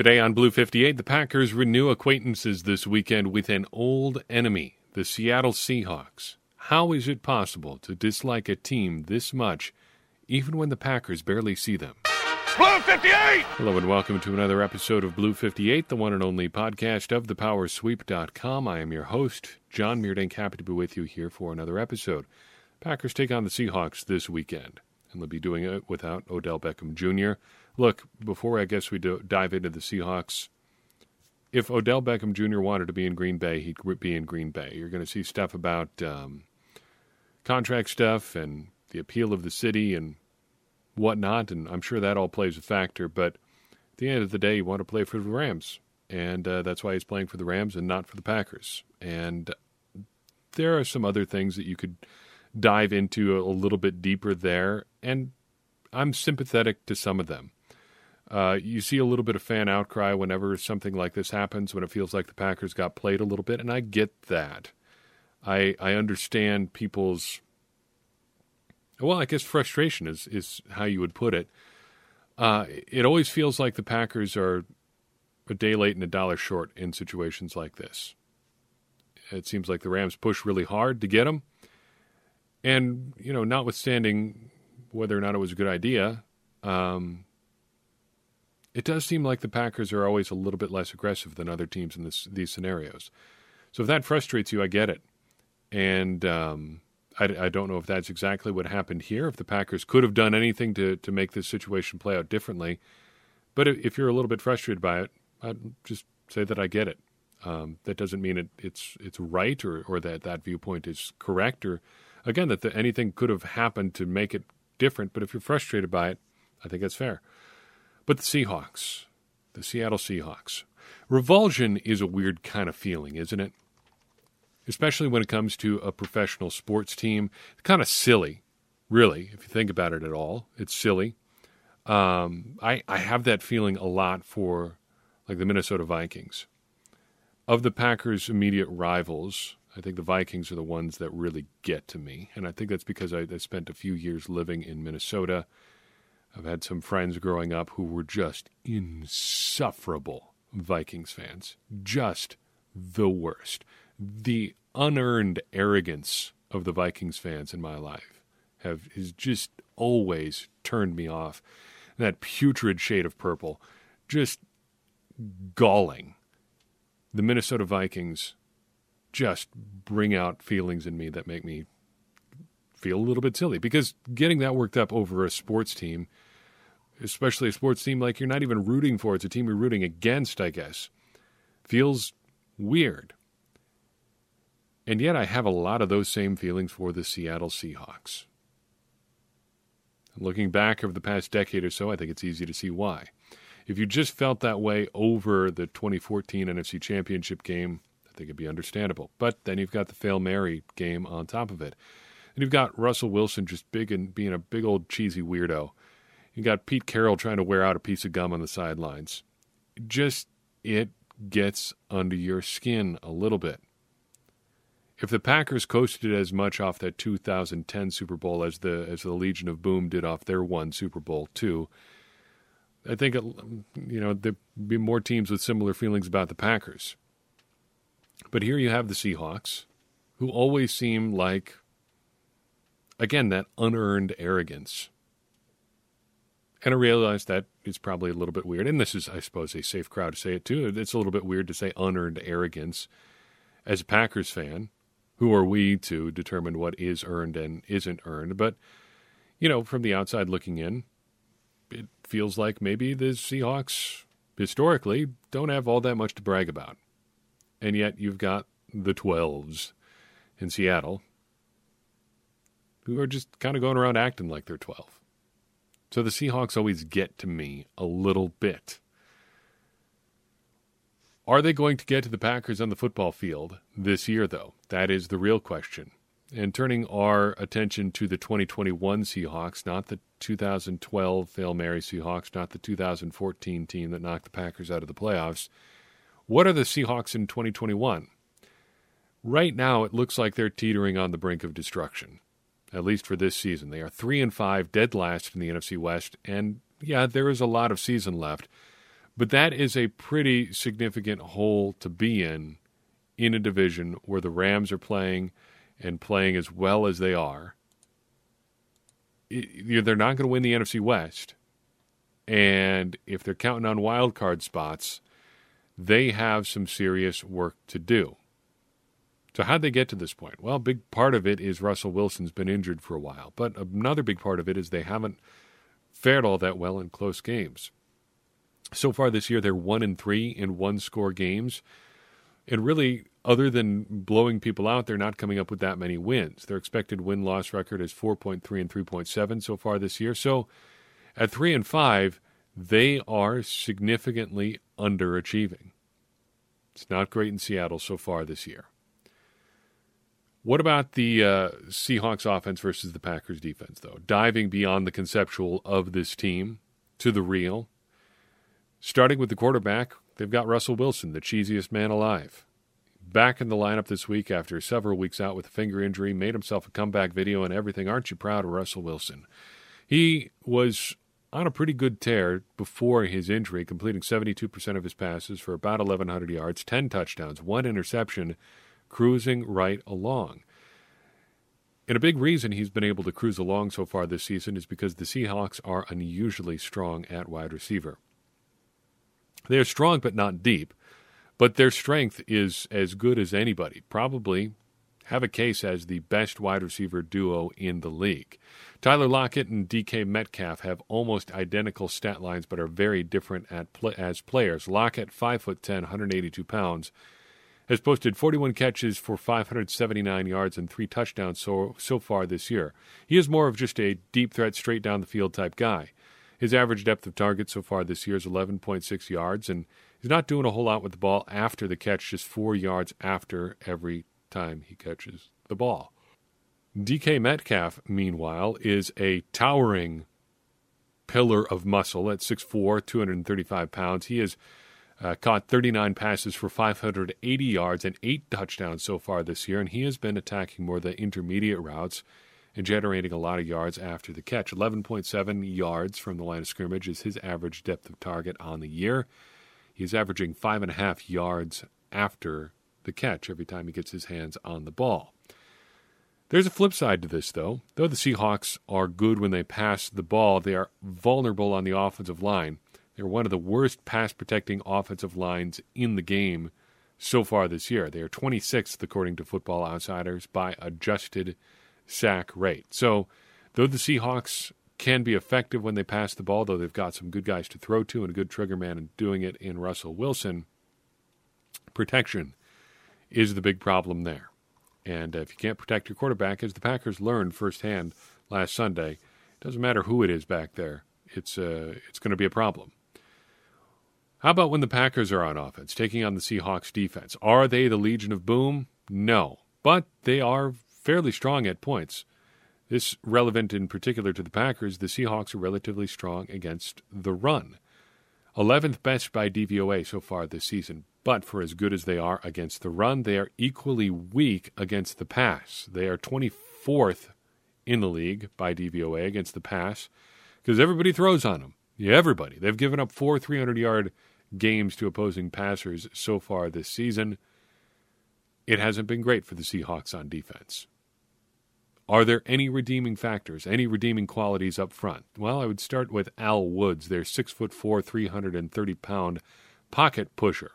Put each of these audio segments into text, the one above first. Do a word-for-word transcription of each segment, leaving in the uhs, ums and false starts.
Today on Blue fifty-eight, the Packers renew acquaintances this weekend with an old enemy, the Seattle Seahawks. How is it possible to dislike a team this much, even when the Packers barely see them? Blue fifty-eight! Hello and welcome to another episode of Blue fifty-eight, the one and only podcast of the power sweep dot com. I am your host, Jon Meerdink. Happy to be with you here for another episode. Packers take on the Seahawks this weekend, and they'll be doing it without Odell Beckham Junior Look, before I guess we do dive into the Seahawks, if Odell Beckham Junior wanted to be in Green Bay, he'd be in Green Bay. You're going to see stuff about um, contract stuff and the appeal of the city and whatnot, and I'm sure that all plays a factor, but at the end of the day, you want to play for the Rams, and uh, that's why he's playing for the Rams and not for the Packers. And there are some other things that you could dive into a little bit deeper there, and I'm sympathetic to some of them. Uh, you see a little bit of fan outcry whenever something like this happens, when it feels like the Packers got played a little bit, and I get that. I I understand people's, well, I guess frustration is, is how you would put it. Uh, it always feels like the Packers are a day late and a dollar short in situations like this. It seems like the Rams push really hard to get them, and, you know, notwithstanding whether or not it was a good idea, um, it does seem like the Packers are always a little bit less aggressive than other teams in this, these scenarios. So if that frustrates you, I get it. And um, I, I don't know if that's exactly what happened here, if the Packers could have done anything to, to make this situation play out differently. But if you're a little bit frustrated by it, I'd just say that I get it. Um, that doesn't mean it, it's it's right or, or that that viewpoint is correct or, again, that the, anything could have happened to make it different. But if you're frustrated by it, I think that's fair. But the Seahawks, the Seattle Seahawks. Revulsion is a weird kind of feeling, isn't it? Especially when it comes to a professional sports team. It's kind of silly, really, if you think about it at all. It's silly. Um, I, I have that feeling a lot for, like, the Minnesota Vikings. Of the Packers' immediate rivals, I think the Vikings are the ones that really get to me, and I think that's because I, I spent a few years living in Minnesota. I've had some friends growing up who were just insufferable Vikings fans, just the worst. The unearned arrogance of the Vikings fans in my life have is just always turned me off. And that putrid shade of purple, just galling. The Minnesota Vikings just bring out feelings in me that make me feel a little bit silly, because getting that worked up over a sports team, especially a sports team like you're not even rooting for, it's a team you're rooting against, I guess, feels weird. And yet I have a lot of those same feelings for the Seattle Seahawks. Looking back over the past decade or so, I think it's easy to see why. If you just felt that way over the twenty fourteen N F C Championship game, I think it'd be understandable. But then you've got the Hail Mary game on top of it. And you've got Russell Wilson just big and being a big old cheesy weirdo. You've got Pete Carroll trying to wear out a piece of gum on the sidelines. Just, it gets under your skin a little bit. If the Packers coasted as much off that two thousand ten Super Bowl as the as the Legion of Boom did off their one Super Bowl too, I think it, you know, there'd be more teams with similar feelings about the Packers. But here you have the Seahawks, who always seem like, again, that unearned arrogance. And I realize that is probably a little bit weird, and this is, I suppose, a safe crowd to say it too. It's a little bit weird to say unearned arrogance. As a Packers fan, who are we to determine what is earned and isn't earned? But, you know, from the outside looking in, it feels like maybe the Seahawks, historically, don't have all that much to brag about. And yet you've got the twelves in Seattle who are just kind of going around acting like they're twelve. So the Seahawks always get to me a little bit. Are they going to get to the Packers on the football field this year, though? That is the real question. And turning our attention to the twenty twenty-one Seahawks, not the two thousand twelve Hail Mary Seahawks, not the two thousand fourteen team that knocked the Packers out of the playoffs, what are the Seahawks in twenty twenty-one? Right now, it looks like they're teetering on the brink of destruction, at least for this season. They are three and five, dead last in the N F C West, and yeah, there is a lot of season left, But that is a pretty significant hole to be in, in a division where the Rams are playing and playing as well as they are. It, they're not going to win the N F C West. And if they're counting on wild card spots, they have some serious work to do. So how'd they get to this point? Well, a big part of it is Russell Wilson's been injured for a while. But another big part of it is they haven't fared all that well in close games. So far this year, they're one and three in one-score games. And really, other than blowing people out, they're not coming up with that many wins. Their expected win-loss record is four point three and three point seven so far this year. So at three and five, they are significantly underachieving. It's not great in Seattle so far this year. What about the uh, Seahawks offense versus the Packers defense, though? Diving beyond the conceptual of this team to the real. Starting with the quarterback, they've got Russell Wilson, the cheesiest man alive. Back in the lineup this week after several weeks out with a finger injury, made himself a comeback video and everything. Aren't you proud of Russell Wilson? He was on a pretty good tear before his injury, completing seventy-two percent of his passes for about eleven hundred yards, ten touchdowns, one interception, cruising right along. And a big reason he's been able to cruise along so far this season is because the Seahawks are unusually strong at wide receiver. They are strong but not deep, but their strength is as good as anybody. Probably have a case as the best wide receiver duo in the league. Tyler Lockett and D K Metcalf have almost identical stat lines but are very different at pl- as players. Lockett, five foot ten, one hundred eighty-two pounds, has posted forty-one catches for five hundred seventy-nine yards and three touchdowns so, so far this year. He is more of just a deep threat, straight down the field type guy. His average depth of target so far this year is eleven point six yards, and he's not doing a whole lot with the ball after the catch, just four yards after every time he catches the ball. D K Metcalf, meanwhile, is a towering pillar of muscle at six foot four, two hundred thirty-five pounds. He is Uh, caught thirty-nine passes for five hundred eighty yards and eight touchdowns so far this year, and he has been attacking more the intermediate routes and generating a lot of yards after the catch. eleven point seven yards from the line of scrimmage is his average depth of target on the year. He's averaging five and a half yards after the catch every time he gets his hands on the ball. There's a flip side to this, though. Though the Seahawks are good when they pass the ball, they are vulnerable on the offensive line. They're one of the worst pass-protecting offensive lines in the game so far this year. They are twenty-sixth, according to Football Outsiders, by adjusted sack rate. So, though the Seahawks can be effective when they pass the ball, though they've got some good guys to throw to and a good trigger man doing it in Russell Wilson, protection is the big problem there. And if you can't protect your quarterback, as the Packers learned firsthand last Sunday, it doesn't matter who it is back there, it's, uh, it's going to be a problem. How about when the Packers are on offense, taking on the Seahawks defense? Are they the Legion of Boom? No, but they are fairly strong at points. This relevant in particular to the Packers, the Seahawks are relatively strong against the run. eleventh best by D V O A so far this season, but for as good as they are against the run, they are equally weak against the pass. They are twenty-fourth in the league by D V O A against the pass because everybody throws on them. Yeah, everybody. They've given up four three hundred yard games to opposing passers so far this season. It hasn't been great for the Seahawks on defense. Are there any redeeming factors, any redeeming qualities up front? Well, I would start with Al Woods, their six foot four, three hundred thirty pound pocket pusher.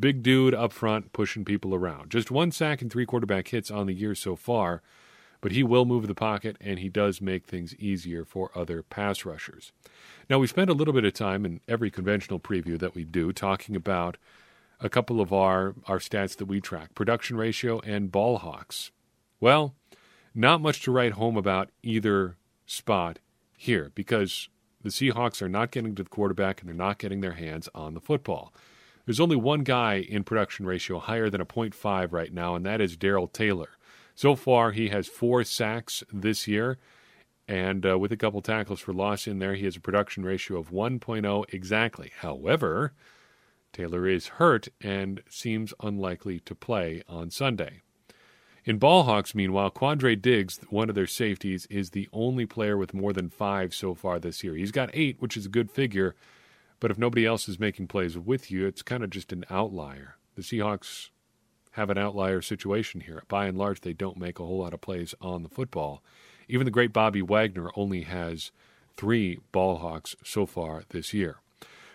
Big dude up front pushing people around. Just one sack and three quarterback hits on the year so far, but he will move the pocket, and he does make things easier for other pass rushers. Now, we spend a little bit of time in every conventional preview that we do talking about a couple of our, our stats that we track, production ratio and ball hawks. Well, not much to write home about either spot here because the Seahawks are not getting to the quarterback and they're not getting their hands on the football. There's only one guy in production ratio higher than a point five right now, and that is Darryl Taylor. So far, he has four sacks this year, and uh, with a couple tackles for loss in there, he has a production ratio of one point oh exactly. However, Taylor is hurt and seems unlikely to play on Sunday. In ballhawks, meanwhile, Quadre Diggs, one of their safeties, is the only player with more than five so far this year. He's got eight, which is a good figure, But if nobody else is making plays with you, it's kind of just an outlier. The Seahawks have an outlier situation here. By and large, they don't make a whole lot of plays on the football. Even the great Bobby Wagner only has three ball hawks so far this year.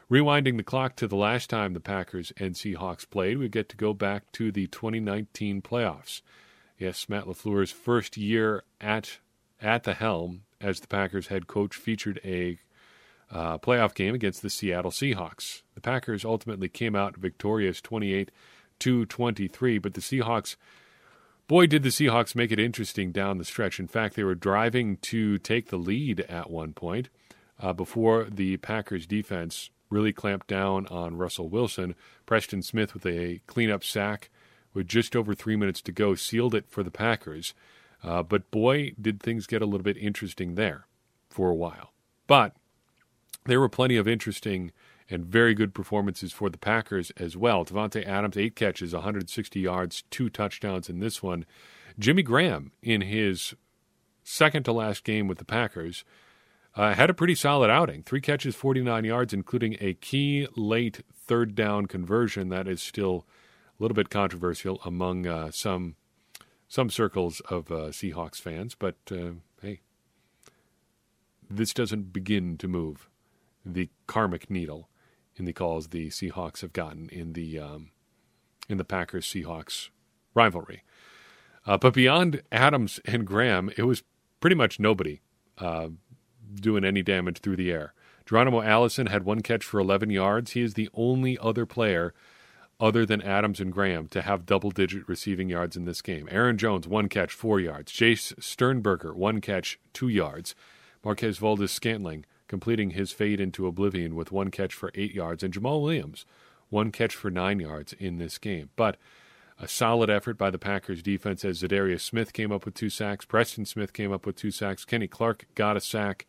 Rewinding the clock to the last time the Packers and Seahawks played, we get to go back to the twenty nineteen playoffs. Yes, Matt LaFleur's first year at at the helm as the Packers head coach featured a uh, playoff game against the Seattle Seahawks. The Packers ultimately came out victorious twenty-eight to twenty-three, but the Seahawks, boy, did the Seahawks make it interesting down the stretch. In fact, they were driving to take the lead at one point uh, before the Packers defense really clamped down on Russell Wilson. Preston Smith with a cleanup sack with just over three minutes to go sealed it for the Packers. Uh, but boy, did things get a little bit interesting there for a while. But there were plenty of interesting and very good performances for the Packers as well. Davante Adams, eight catches, one hundred sixty yards, two touchdowns in this one. Jimmy Graham, in his second-to-last game with the Packers, uh, had a pretty solid outing. Three catches, forty-nine yards, including a key late third-down conversion that is still a little bit controversial among uh, some some circles of uh, Seahawks fans. But, uh, hey, this doesn't begin to move the karmic needle in the calls the Seahawks have gotten in the um, in the Packers-Seahawks rivalry. Uh, but beyond Adams and Graham, it was pretty much nobody uh, doing any damage through the air. Geronimo Allison had one catch for eleven yards. He is the only other player other than Adams and Graham to have double-digit receiving yards in this game. Aaron Jones, one catch, four yards. Jace Sternberger, one catch, two yards. Marquez Valdes-Scantling, completing his fade into oblivion with one catch for eight yards, and Jamal Williams, one catch for nine yards in this game. But a solid effort by the Packers defense as Zadarius Smith came up with two sacks, Preston Smith came up with two sacks, Kenny Clark got a sack.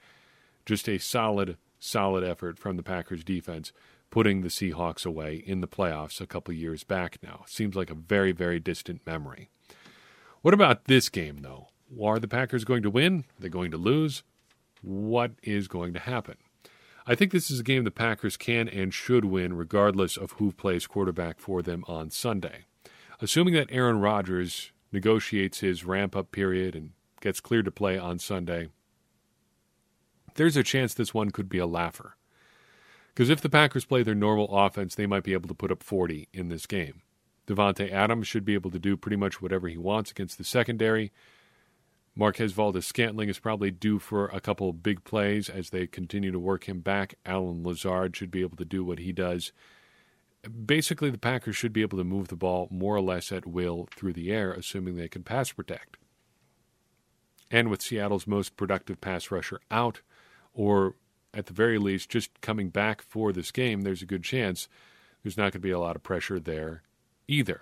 Just a solid, solid effort from the Packers defense, putting the Seahawks away in the playoffs a couple years back now. Seems like a very, very distant memory. What about this game, though? Are the Packers going to win? Are they going to lose? What is going to happen? I think this is a game the Packers can and should win regardless of who plays quarterback for them on Sunday. Assuming that Aaron Rodgers negotiates his ramp-up period and gets cleared to play on Sunday, there's a chance this one could be a laugher. Because if the Packers play their normal offense, they might be able to put up forty in this game. Davante Adams should be able to do pretty much whatever he wants against the secondary. Marquez Valdes-Scantling is probably due for a couple of big plays as they continue to work him back. Alan Lazard should be able to do what he does. Basically, the Packers should be able to move the ball more or less at will through the air, assuming they can pass protect. And with Seattle's most productive pass rusher out, or at the very least just coming back for this game, there's a good chance there's not going to be a lot of pressure there either.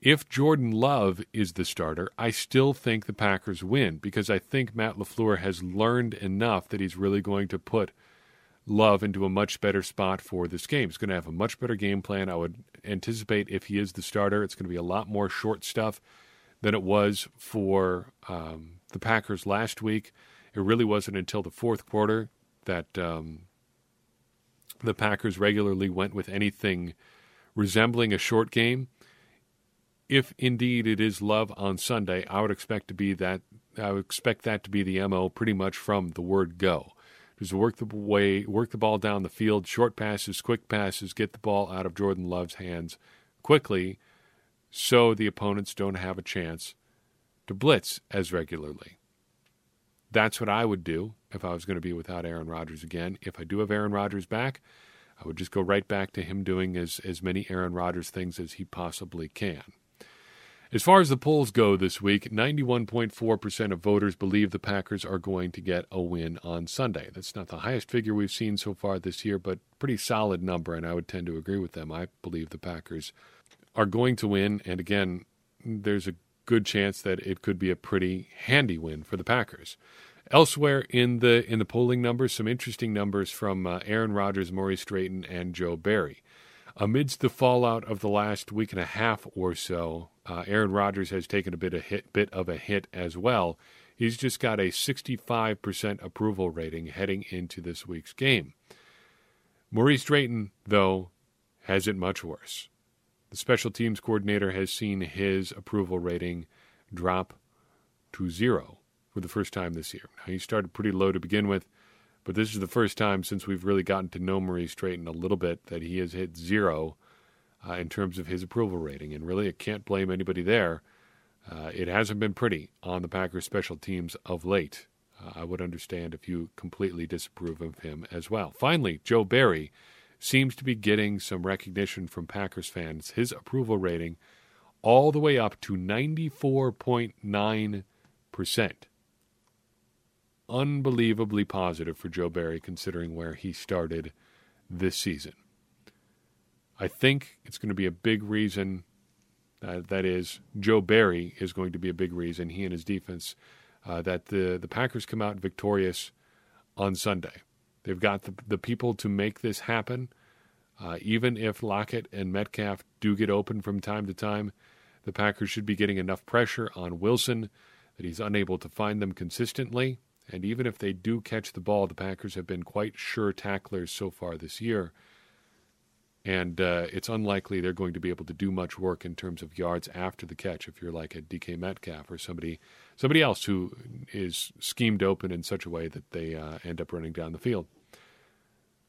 If Jordan Love is the starter, I still think the Packers win because I think Matt LaFleur has learned enough that he's really going to put Love into a much better spot for this game. He's going to have a much better game plan. I would anticipate if he is the starter, it's going to be a lot more short stuff than it was for um, the Packers last week. It really wasn't until the fourth quarter that um, the Packers regularly went with anything resembling a short game. If indeed it is Love on Sunday, I would expect to be that. I would expect that to be the M O pretty much from the word go. Just work the way, work the ball down the field, short passes, quick passes, get the ball out of Jordan Love's hands quickly, so the opponents don't have a chance to blitz as regularly. That's what I would do if I was going to be without Aaron Rodgers again. If I do have Aaron Rodgers back, I would just go right back to him doing as as many Aaron Rodgers things as he possibly can. As far as the polls go this week, ninety-one point four percent of voters believe the Packers are going to get a win on Sunday. That's not the highest figure we've seen so far this year, but pretty solid number, and I would tend to agree with them. I believe the Packers are going to win, and again, there's a good chance that it could be a pretty handy win for the Packers. Elsewhere in the in the polling numbers, some interesting numbers from uh, Aaron Rodgers, Maurice Drayton, and Joe Barry. Amidst the fallout of the last week and a half or so, uh, Aaron Rodgers has taken a bit of, hit, bit of a hit as well. He's just got a sixty-five percent approval rating heading into this week's game. Maurice Drayton, though, has it much worse. The special teams coordinator has seen his approval rating drop to zero for the first time this year. Now, he started pretty low to begin with, but this is the first time since we've really gotten to know Maurice Drayton a little bit that he has hit zero uh, in terms of his approval rating. And really, I can't blame anybody there. Uh, it hasn't been pretty on the Packers special teams of late. Uh, I would understand if you completely disapprove of him as well. Finally, Joe Barry seems to be getting some recognition from Packers fans. His approval rating all the way up to ninety-four point nine percent. Unbelievably positive for Joe Barry considering where he started this season. I think it's going to be a big reason. Uh, that is, Joe Barry is going to be a big reason, he and his defense, uh, that the, the Packers come out victorious on Sunday. They've got the, the people to make this happen. Uh, even if Lockett and Metcalf do get open from time to time, the Packers should be getting enough pressure on Wilson that he's unable to find them consistently. And even if they do catch the ball, the Packers have been quite sure tacklers so far this year. And uh, it's unlikely they're going to be able to do much work in terms of yards after the catch if you're like a D K Metcalf or somebody somebody else who is schemed open in such a way that they uh, end up running down the field.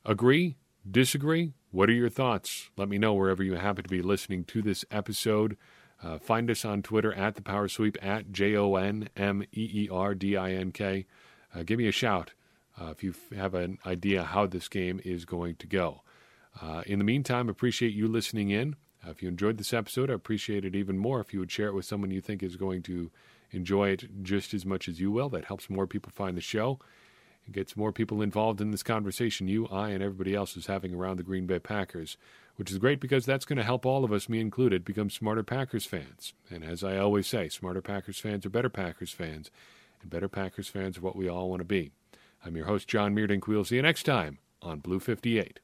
Agree? Disagree? What are your thoughts? Let me know wherever you happen to be listening to this episode. Uh, find us on Twitter at ThePowerSweep, at J O N M E E R D I N K. Uh, give me a shout uh, if you have an idea how this game is going to go. Uh, in the meantime, appreciate you listening in. Uh, if you enjoyed this episode, I appreciate it even more if you would share it with someone you think is going to enjoy it just as much as you will. That helps more people find the show and gets more people involved in this conversation you, I, and everybody else is having around the Green Bay Packers, which is great because that's going to help all of us, me included, become smarter Packers fans. And as I always say, smarter Packers fans are better Packers fans, and better Packers fans are what we all want to be. I'm your host, Jon Meerdink. We'll see you next time on Blue fifty-eight.